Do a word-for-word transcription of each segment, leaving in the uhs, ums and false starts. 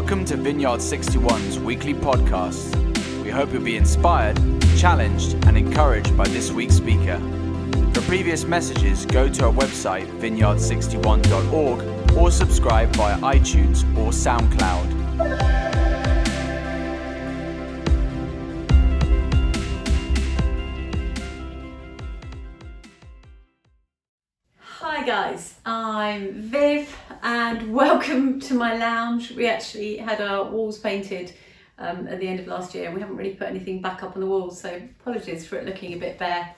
Welcome to Vineyard sixty-one's weekly podcast. We hope you'll be inspired, challenged, and encouraged by this week's speaker. For previous messages, go to our website, vineyard sixty-one dot org, or subscribe via iTunes or SoundCloud. Hi guys, I'm Viv and welcome to my lounge. We actually had our walls painted um, at the end of last year and we haven't really put anything back up on the walls, so apologies for it looking a bit bare.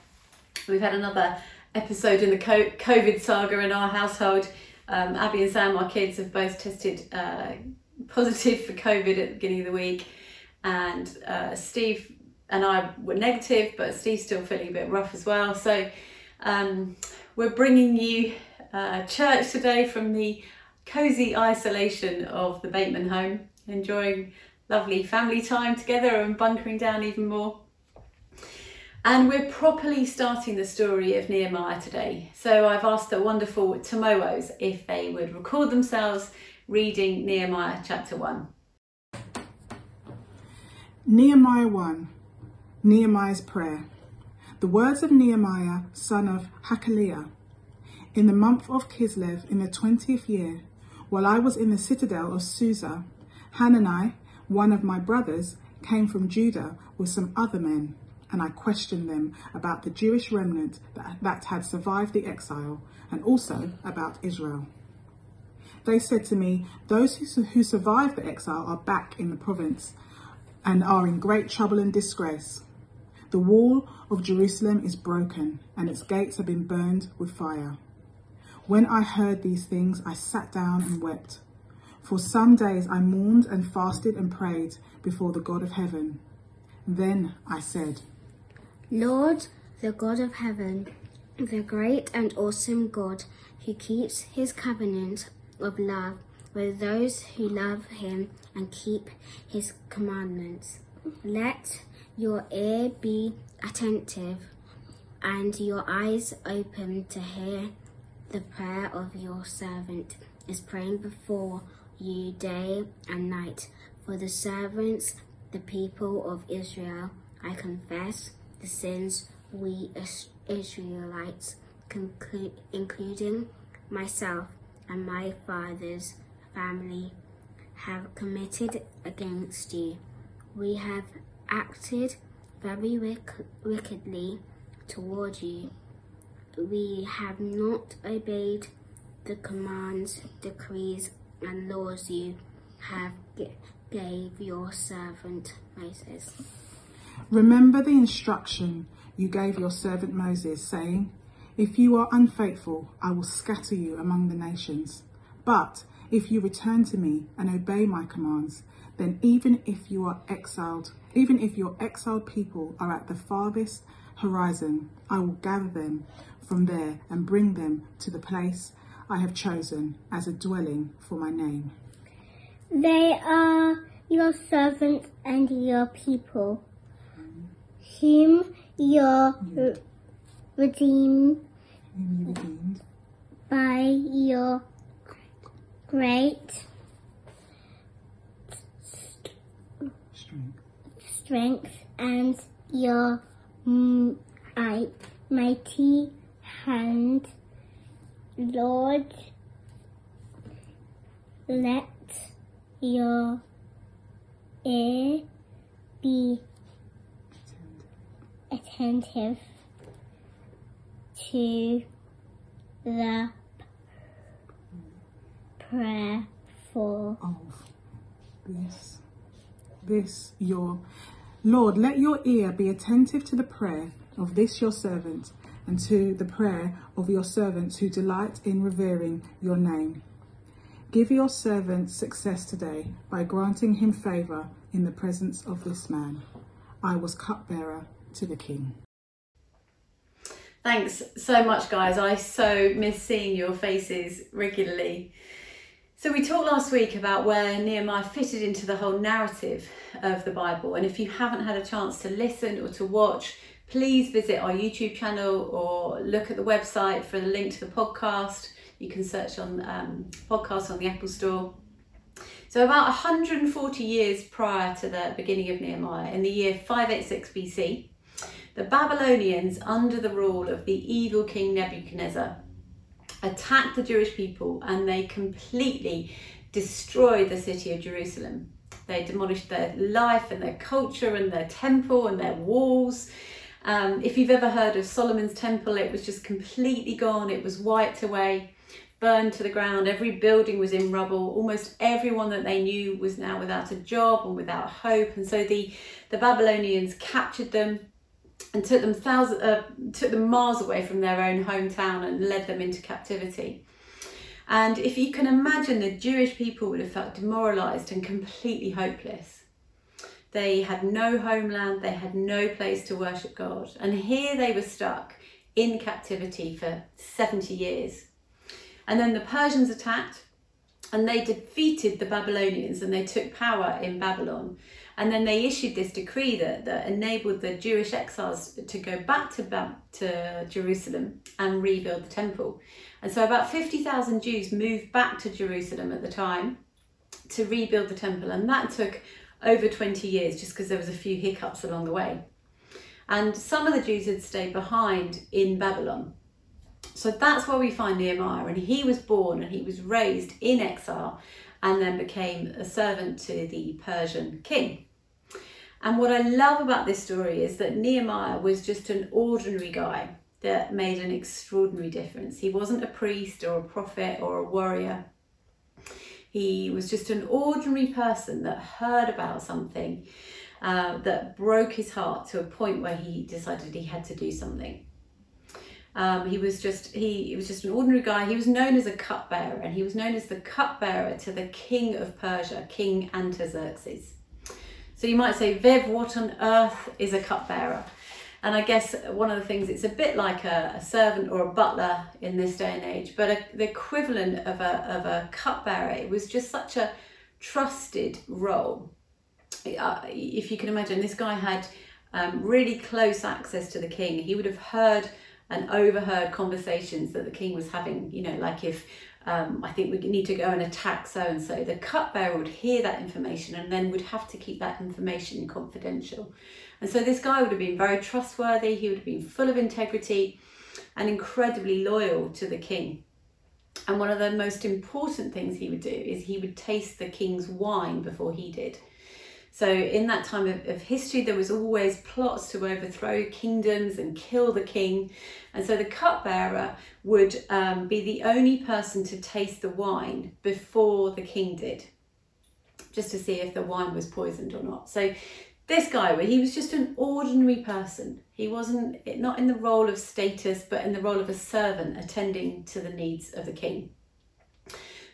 We've had another episode in the COVID saga in our household. Um, Abby and Sam, our kids, have both tested uh, positive for COVID at the beginning of the week, and uh, Steve and I were negative, but Steve's still feeling a bit rough as well. So um, we're bringing you uh, church today from the cozy isolation of the Bateman home, enjoying lovely family time together and bunkering down even more. And we're properly starting the story of Nehemiah today. So I've asked the wonderful Tomoos if they would record themselves reading Nehemiah chapter one. Nehemiah one, Nehemiah's prayer. The words of Nehemiah, son of Hakaliah. In the month of Kislev, in the twentieth year, while I was in the citadel of Susa, Hanani, one of my brothers, came from Judah with some other men, and I questioned them about the Jewish remnant that, that had survived the exile, and also about Israel. They said to me, "Those who, who survived the exile are back in the province and are in great trouble and disgrace. The wall of Jerusalem is broken, and its gates have been burned with fire." When I heard these things, I sat down and wept. For some days I mourned and fasted and prayed before the God of heaven. Then I said, "Lord, the God of heaven, the great and awesome God, who keeps his covenant of love with those who love him and keep his commandments, let your ear be attentive and your eyes open to hear the prayer of your servant is praying before you day and night. For the servants, the people of Israel, I confess the sins we Israelites, conclu- including myself and my father's family, have committed against you. We have acted very wick- wickedly toward you. We have not obeyed the commands, decrees, and laws you have g- gave your servant Moses. Remember the instruction you gave your servant Moses, saying, 'If you are unfaithful, I will scatter you among the nations. But if you return to me and obey my commands, then even if you are exiled, even if your exiled people are at the farthest horizon, I will gather them from there and bring them to the place I have chosen as a dwelling for my name.' They are your servants and your people, whom you re- redeemed by your great strength and your mm, I, mighty hand. Lord, let your ear be attentive to the prayer for of this this your Lord, let your ear be attentive to the prayer of this your servant and to the prayer of your servants who delight in revering your name. Give your servant success today by granting him favour in the presence of this man. I was cupbearer to the king." Thanks so much, guys. I so miss seeing your faces regularly. So we talked last week about where Nehemiah fitted into the whole narrative of the Bible, and if you haven't had a chance to listen or to watch, please visit our YouTube channel or look at the website for the link to the podcast. You can search on um, podcasts on the Apple Store. So about one hundred forty years prior to the beginning of Nehemiah, in the year five eighty-six B C, the Babylonians, under the rule of the evil king Nebuchadnezzar, attacked the Jewish people and they completely destroyed the city of Jerusalem. They demolished their life and their culture and their temple and their walls. Um, if you've ever heard of Solomon's temple, it was just completely gone. It was wiped away, burned to the ground. Every building was in rubble. Almost everyone that they knew was now without a job and without hope. And so the, the Babylonians captured them and took them, thousands, uh, took them miles away from their own hometown and led them into captivity. And if you can imagine, the Jewish people would have felt demoralised and completely hopeless. They had no homeland, they had no place to worship God. And here they were stuck in captivity for seventy years. And then the Persians attacked and they defeated the Babylonians and they took power in Babylon. And then they issued this decree that, that enabled the Jewish exiles to go back to, ba- to Jerusalem and rebuild the temple. And so about fifty thousand Jews moved back to Jerusalem at the time to rebuild the temple. And that took over twenty years, just because there was a few hiccups along the way. And some of the Jews had stayed behind in Babylon. So that's where we find Nehemiah. And he was born and he was raised in exile and then became a servant to the Persian king. And what I love about this story is that Nehemiah was just an ordinary guy that made an extraordinary difference. He wasn't a priest or a prophet or a warrior. He was just an ordinary person that heard about something uh, that broke his heart to a point where he decided he had to do something. Um, he was just he, he was just an ordinary guy. He was known as a cupbearer, and he was known as the cupbearer to the king of Persia, King Artaxerxes. So you might say, Viv, what on earth is a cupbearer? And I guess one of the things, it's a bit like a, a servant or a butler in this day and age, but a, the equivalent of a, of a cupbearer, it was just such a trusted role. Uh, if you can imagine, this guy had um, really close access to the king. He would have heard and overheard conversations that the king was having, you know, like if um, I think we need to go and attack so-and-so, the cupbearer would hear that information and then would have to keep that information confidential. And so this guy would have been very trustworthy, he would have been full of integrity and incredibly loyal to the king. And one of the most important things he would do is he would taste the king's wine before he did. So in that time of, of history, there was always plots to overthrow kingdoms and kill the king. And so the cupbearer would um, be the only person to taste the wine before the king did, just to see if the wine was poisoned or not. So this guy, he was just an ordinary person. He wasn't, not in the role of status, but in the role of a servant attending to the needs of the king.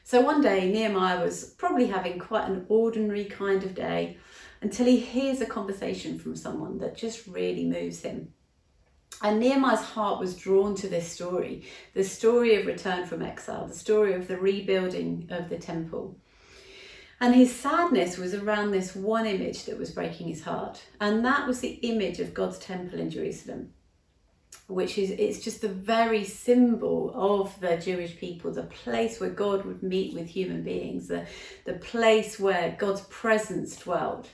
So one day, Nehemiah was probably having quite an ordinary kind of day until he hears a conversation from someone that just really moves him. And Nehemiah's heart was drawn to this story, the story of return from exile, the story of the rebuilding of the temple. And his sadness was around this one image that was breaking his heart. And that was the image of God's temple in Jerusalem, which is, it's just the very symbol of the Jewish people, the place where God would meet with human beings, the, the place where God's presence dwelled.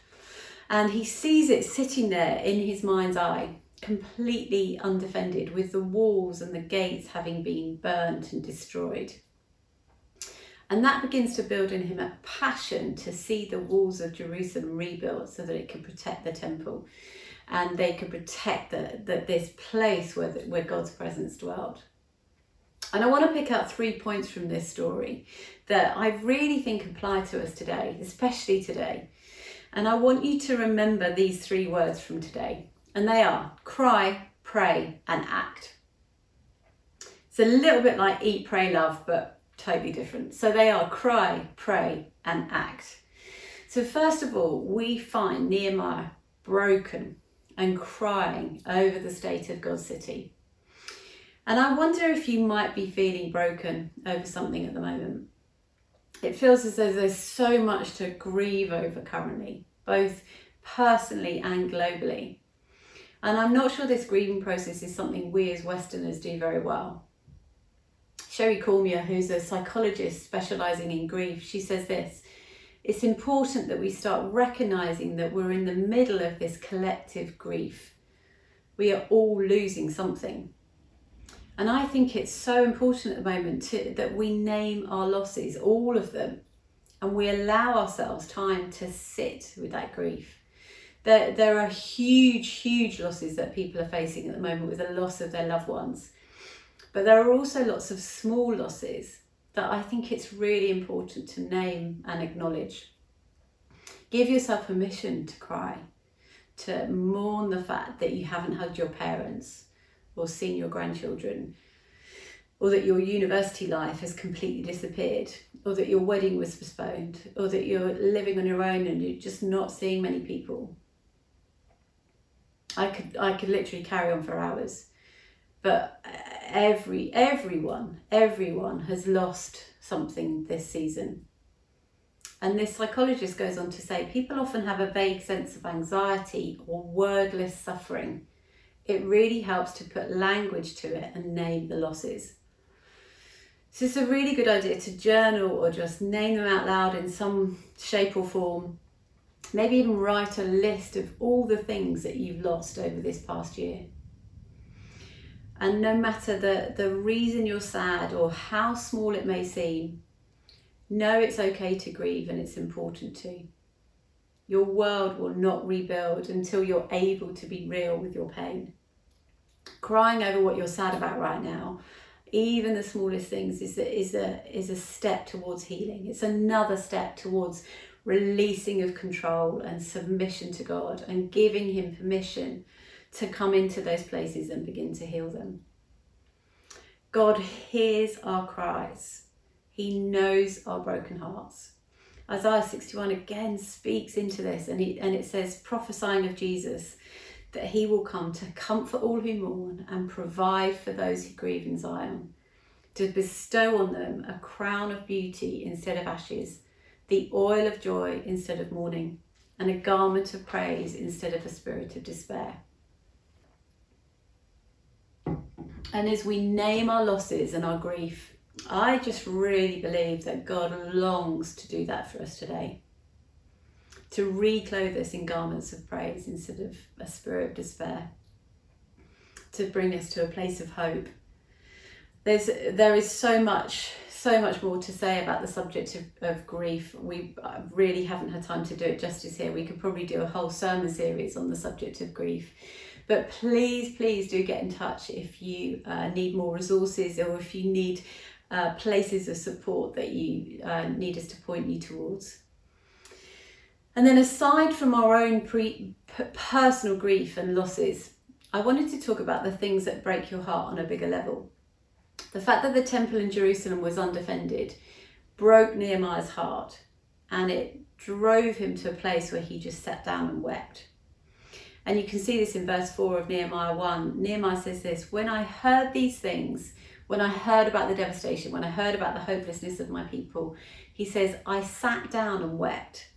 And he sees it sitting there in his mind's eye, completely undefended, with the walls and the gates having been burnt and destroyed. And that begins to build in him a passion to see the walls of Jerusalem rebuilt so that it could protect the temple. And they could protect the, the, this place where, the, where God's presence dwelled. And I want to pick out three points from this story that I really think apply to us today, especially today. And I want you to remember these three words from today. And they are cry, pray, and act. It's a little bit like eat, pray, love, but totally different. So they are cry, pray, and act. So first of all, we find Nehemiah broken and crying over the state of God's city. And I wonder if you might be feeling broken over something at the moment. It feels as though there's so much to grieve over currently, both personally and globally. And I'm not sure this grieving process is something we as Westerners do very well. Sherry Cormier, who's a psychologist specialising in grief, she says this: it's important that we start recognizing that we're in the middle of this collective grief. We are all losing something. And I think it's so important at the moment to, that we name our losses, all of them, and we allow ourselves time to sit with that grief. There, there are huge, huge losses that people are facing at the moment with the loss of their loved ones. But there are also lots of small losses that I think it's really important to name and acknowledge. Give yourself permission to cry, to mourn the fact that you haven't hugged your parents or seen your grandchildren, or that your university life has completely disappeared, or that your wedding was postponed, or that you're living on your own and you're just not seeing many people. I could I could literally carry on for hours, but every everyone, everyone has lost something this season. And this psychologist goes on to say, people often have a vague sense of anxiety or wordless suffering. It really helps to put language to it and name the losses. So it's a really good idea to journal or just name them out loud in some shape or form. Maybe even write a list of all the things that you've lost over this past year. And no matter the, the reason you're sad or how small it may seem, know it's okay to grieve and it's important to. Your world will not rebuild until you're able to be real with your pain. Crying over what you're sad about right now, even the smallest things, is a, is a, is a step towards healing. It's another step towards releasing of control and submission to God and giving Him permission to come into those places and begin to heal them. God hears our cries. He knows our broken hearts. Isaiah sixty-one again speaks into this, and, he, and it says, prophesying of Jesus, that He will come to comfort all who mourn and provide for those who grieve in Zion, to bestow on them a crown of beauty instead of ashes, the oil of joy instead of mourning, and a garment of praise instead of a spirit of despair. And as we name our losses and our grief, I just really believe that God longs to do that for us today. To reclothe us in garments of praise instead of a spirit of despair. To bring us to a place of hope. There's, there is so much, so much more to say about the subject of, of grief. We really haven't had time to do it justice here. We could probably do a whole sermon series on the subject of grief. But please, please do get in touch if you uh, need more resources or if you need Uh, places of support that you uh, need us to point you towards. And then aside from our own pre- p- personal grief and losses, I wanted to talk about the things that break your heart on a bigger level. The fact that the temple in Jerusalem was undefended broke Nehemiah's heart, and it drove him to a place where he just sat down and wept. And you can see this in verse four of Nehemiah one. Nehemiah says this, "When I heard these things, when I heard about the devastation, when I heard about the hopelessness of my people," he says, "I sat down and wept."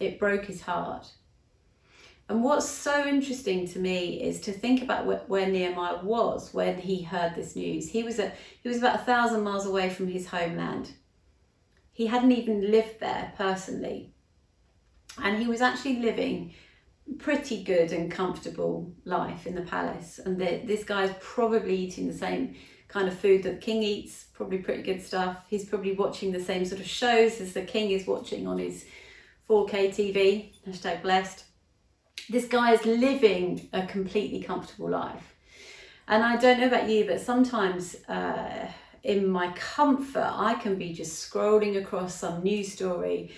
It broke his heart. And what's so interesting to me is to think about wh- where Nehemiah was when he heard this news. He was, a, he was about a thousand miles away from his homeland. He hadn't even lived there personally. And he was actually living pretty good and comfortable life in the palace. And the, this guy's probably eating the same kind of food that the king eats, probably pretty good stuff. He's probably watching the same sort of shows as the king is watching on his four K T V, hashtag blessed. This guy is living a completely comfortable life. And I don't know about you, but sometimes uh, in my comfort, I can be just scrolling across some news story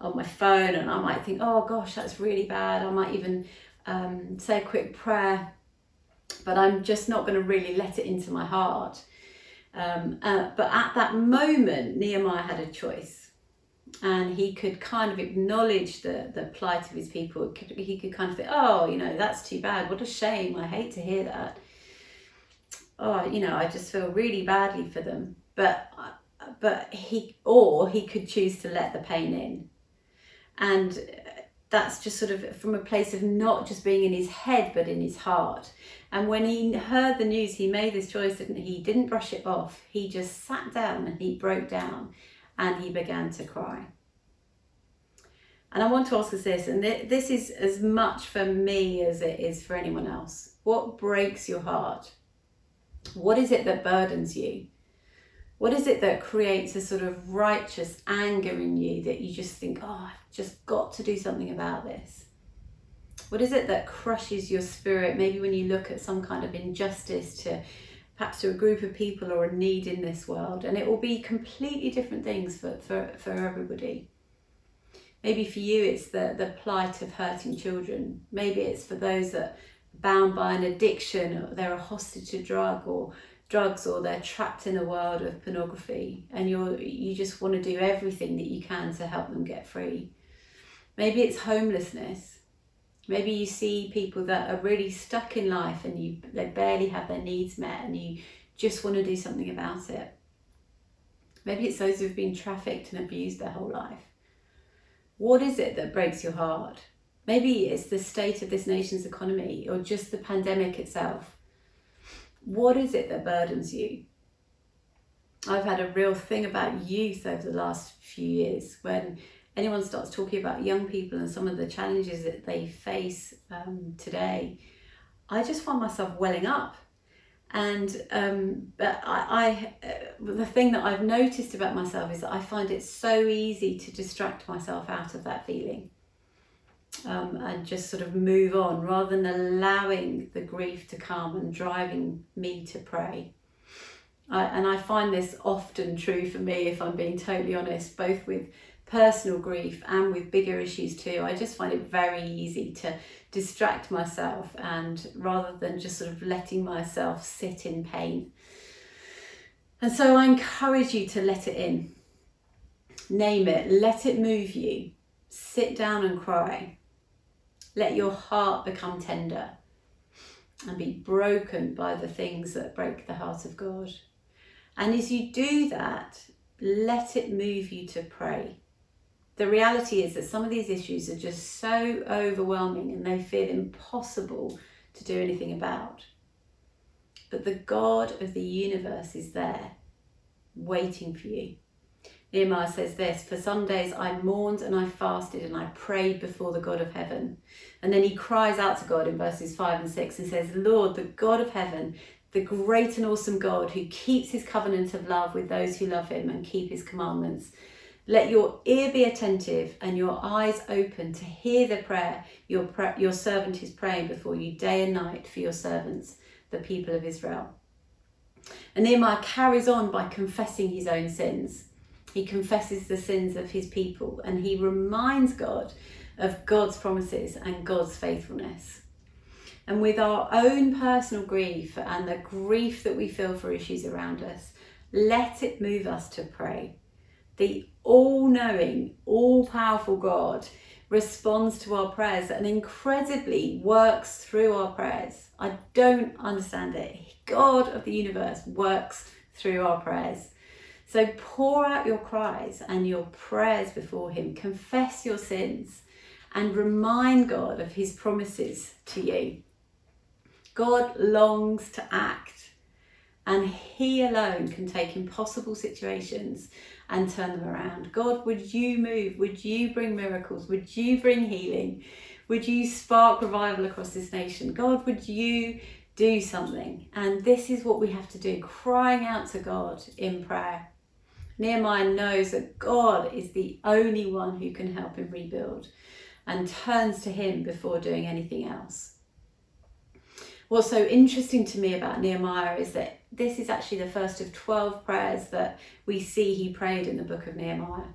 on my phone, and I might think, oh gosh, that's really bad. I might even um, say a quick prayer, but I'm just not going to really let it into my heart. Um, uh, but at that moment, Nehemiah had a choice, and he could kind of acknowledge the, the plight of his people. He could kind of think, oh, you know, that's too bad. What a shame. I hate to hear that. Oh, you know, I just feel really badly for them. But, but he, or he could choose to let the pain in. And that's just sort of from a place of not just being in his head, but in his heart. And when he heard the news, he made this choice, didn't he? He didn't brush it off. He just sat down and he broke down and he began to cry. And I want to ask us this, and th- this is as much for me as it is for anyone else. What breaks your heart? What is it that burdens you? What is it that creates a sort of righteous anger in you that you just think, oh, I've just got to do something about this? What is it that crushes your spirit? Maybe when you look at some kind of injustice to perhaps to a group of people or a need in this world, and it will be completely different things for, for, for everybody. Maybe for you, it's the, the plight of hurting children. Maybe it's for those that are bound by an addiction, or they're a hostage to drug or drugs, or they're trapped in a world of pornography, and you're, you just want to do everything that you can to help them get free. Maybe it's homelessness. Maybe you see people that are really stuck in life and you they barely have their needs met, and you just want to do something about it. Maybe it's those who've been trafficked and abused their whole life. What is it that breaks your heart? Maybe it's the state of this nation's economy, or just the pandemic itself. What is it that burdens you? I've had a real thing about youth over the last few years. When anyone starts talking about young people and some of the challenges that they face um, today, I just find myself welling up. And um, but I, I uh, the thing that I've noticed about myself is that I find it so easy to distract myself out of that feeling um, and just sort of move on, rather than allowing the grief to come and driving me to pray. I, and I find this often true for me, if I'm being totally honest, both with personal grief and with bigger issues too. I just find it very easy to distract myself, and rather than just sort of letting myself sit in pain. And so I encourage you to let it in. Name it, let it move you. Sit down and cry. Let your heart become tender and be broken by the things that break the heart of God. And as you do that, let it move you to pray. The reality is that some of these issues are just so overwhelming and they feel impossible to do anything about. But the God of the universe is there, waiting for you. Nehemiah says this, "For some days I mourned and I fasted and I prayed before the God of heaven." And then he cries out to God in verses five and six and says, "Lord, the God of heaven, the great and awesome God who keeps his covenant of love with those who love him and keep his commandments, let your ear be attentive and your eyes open to hear the prayer your, pre- your servant is praying before you day and night for your servants, the people of Israel." And Nehemiah carries on by confessing his own sins. He confesses the sins of his people, and he reminds God of God's promises and God's faithfulness. And with our own personal grief and the grief that we feel for issues around us, let it move us to pray. The all-knowing, all-powerful God responds to our prayers and incredibly works through our prayers. I don't understand it. God of the universe works through our prayers. So pour out your cries and your prayers before him. Confess your sins and remind God of his promises to you. God longs to act, and he alone can take impossible situations and turn them around. God, would you move? Would you bring miracles? Would you bring healing? Would you spark revival across this nation? God, would you do something? And this is what we have to do, crying out to God in prayer. Nehemiah knows that God is the only one who can help him rebuild, and turns to him before doing anything else. What's so interesting to me about Nehemiah is that this is actually the first of twelve prayers that we see he prayed in the book of Nehemiah.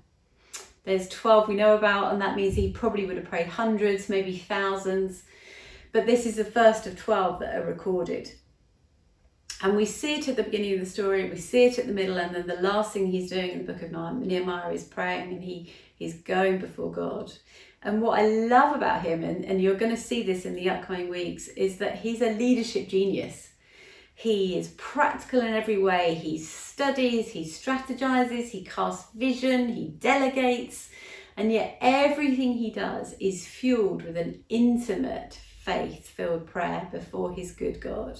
There's twelve we know about, and that means he probably would have prayed hundreds, maybe thousands, but this is the first of twelve that are recorded. And we see it at the beginning of the story, we see it at the middle, and then the last thing he's doing in the book of Nehemiah is praying, and he, he's going before God. And what I love about him, and, and you're going to see this in the upcoming weeks, is that he's a leadership genius. He is practical in every way. He studies, he strategizes, he casts vision, he delegates, and yet everything he does is fueled with an intimate, faith-filled prayer before his good God.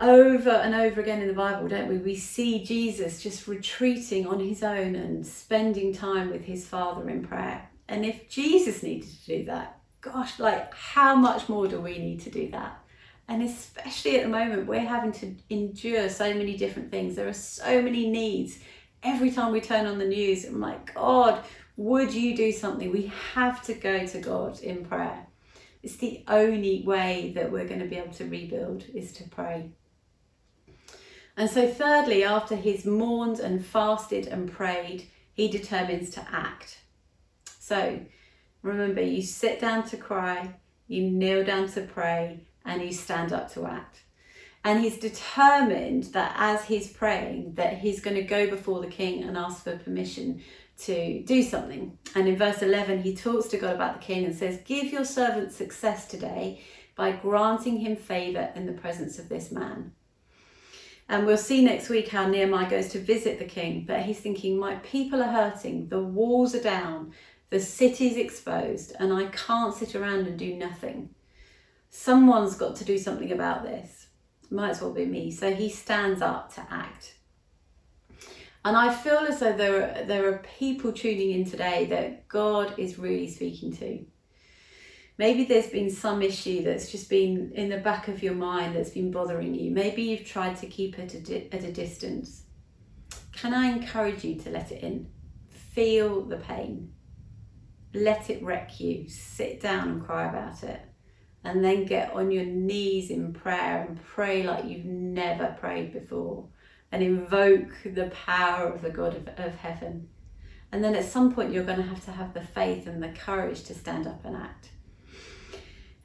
over and over again in the Bible, don't we? We see Jesus just retreating on his own and spending time with his Father in prayer. And if Jesus needed to do that, gosh, like how much more do we need to do that? And especially at the moment, we're having to endure so many different things. There are so many needs. Every time we turn on the news, I'm like, God, would you do something? We have to go to God in prayer. It's the only way that we're going to be able to rebuild is to pray. And so thirdly, after he's mourned and fasted and prayed, he determines to act. So remember, you sit down to cry, you kneel down to pray, and you stand up to act. And he's determined that as he's praying, that he's going to go before the king and ask for permission to do something. And in verse eleven, he talks to God about the king and says, "Give your servant success today by granting him favor in the presence of this man." And we'll see next week how Nehemiah goes to visit the king, but he's thinking, my people are hurting, the walls are down, the city's exposed, and I can't sit around and do nothing. Someone's got to do something about this. Might as well be me. So he stands up to act. And I feel as though there are, there are people tuning in today that God is really speaking to. Maybe there's been some issue that's just been in the back of your mind that's been bothering you. Maybe you've tried to keep it at a distance. Can I encourage you to let it in? Feel the pain. Let it wreck you. Sit down and cry about it. And then get on your knees in prayer and pray like you've never prayed before. And invoke the power of the God of, of heaven. And then at some point you're going to have to have the faith and the courage to stand up and act.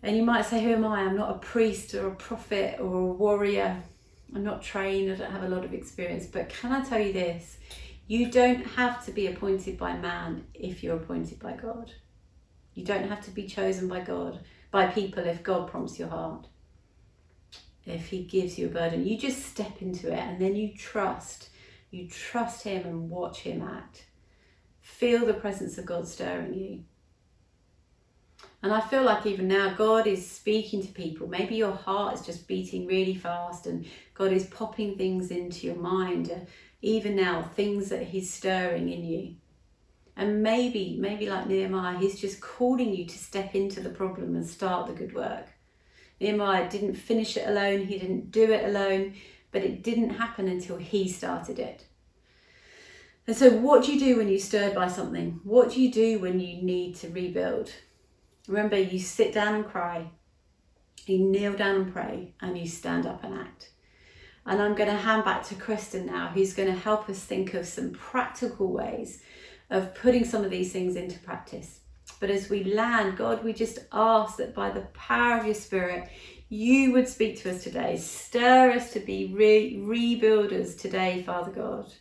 And you might say, who am I? I'm not a priest or a prophet or a warrior. I'm not trained. I don't have a lot of experience. But can I tell you this? You don't have to be appointed by man if you're appointed by God. You don't have to be chosen by God, by people, if God prompts your heart. If he gives you a burden, you just step into it and then you trust. You trust him and watch him act. Feel the presence of God stirring you. And I feel like even now God is speaking to people. Maybe your heart is just beating really fast and God is popping things into your mind. Even now, things that he's stirring in you. And maybe, maybe like Nehemiah, he's just calling you to step into the problem and start the good work. Nehemiah didn't finish it alone, he didn't do it alone, but it didn't happen until he started it. And so what do you do when you're stirred by something? What do you do when you need to rebuild? Remember, you sit down and cry, you kneel down and pray, and you stand up and act. And I'm going to hand back to Kristen now, who's going to help us think of some practical ways of putting some of these things into practice. But as we land, God, we just ask that by the power of your Spirit, you would speak to us today. Stir us to be re- rebuilders today, Father God.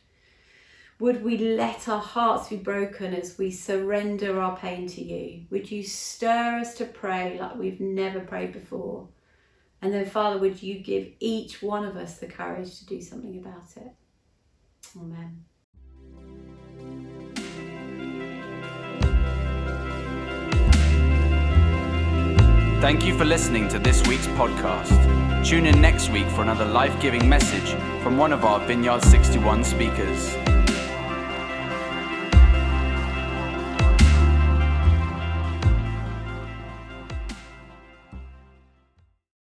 Would we let our hearts be broken as we surrender our pain to you? Would you stir us to pray like we've never prayed before? And then, Father, would you give each one of us the courage to do something about it? Amen. Thank you for listening to this week's podcast. Tune in next week for another life-giving message from one of our Vineyard sixty-one speakers.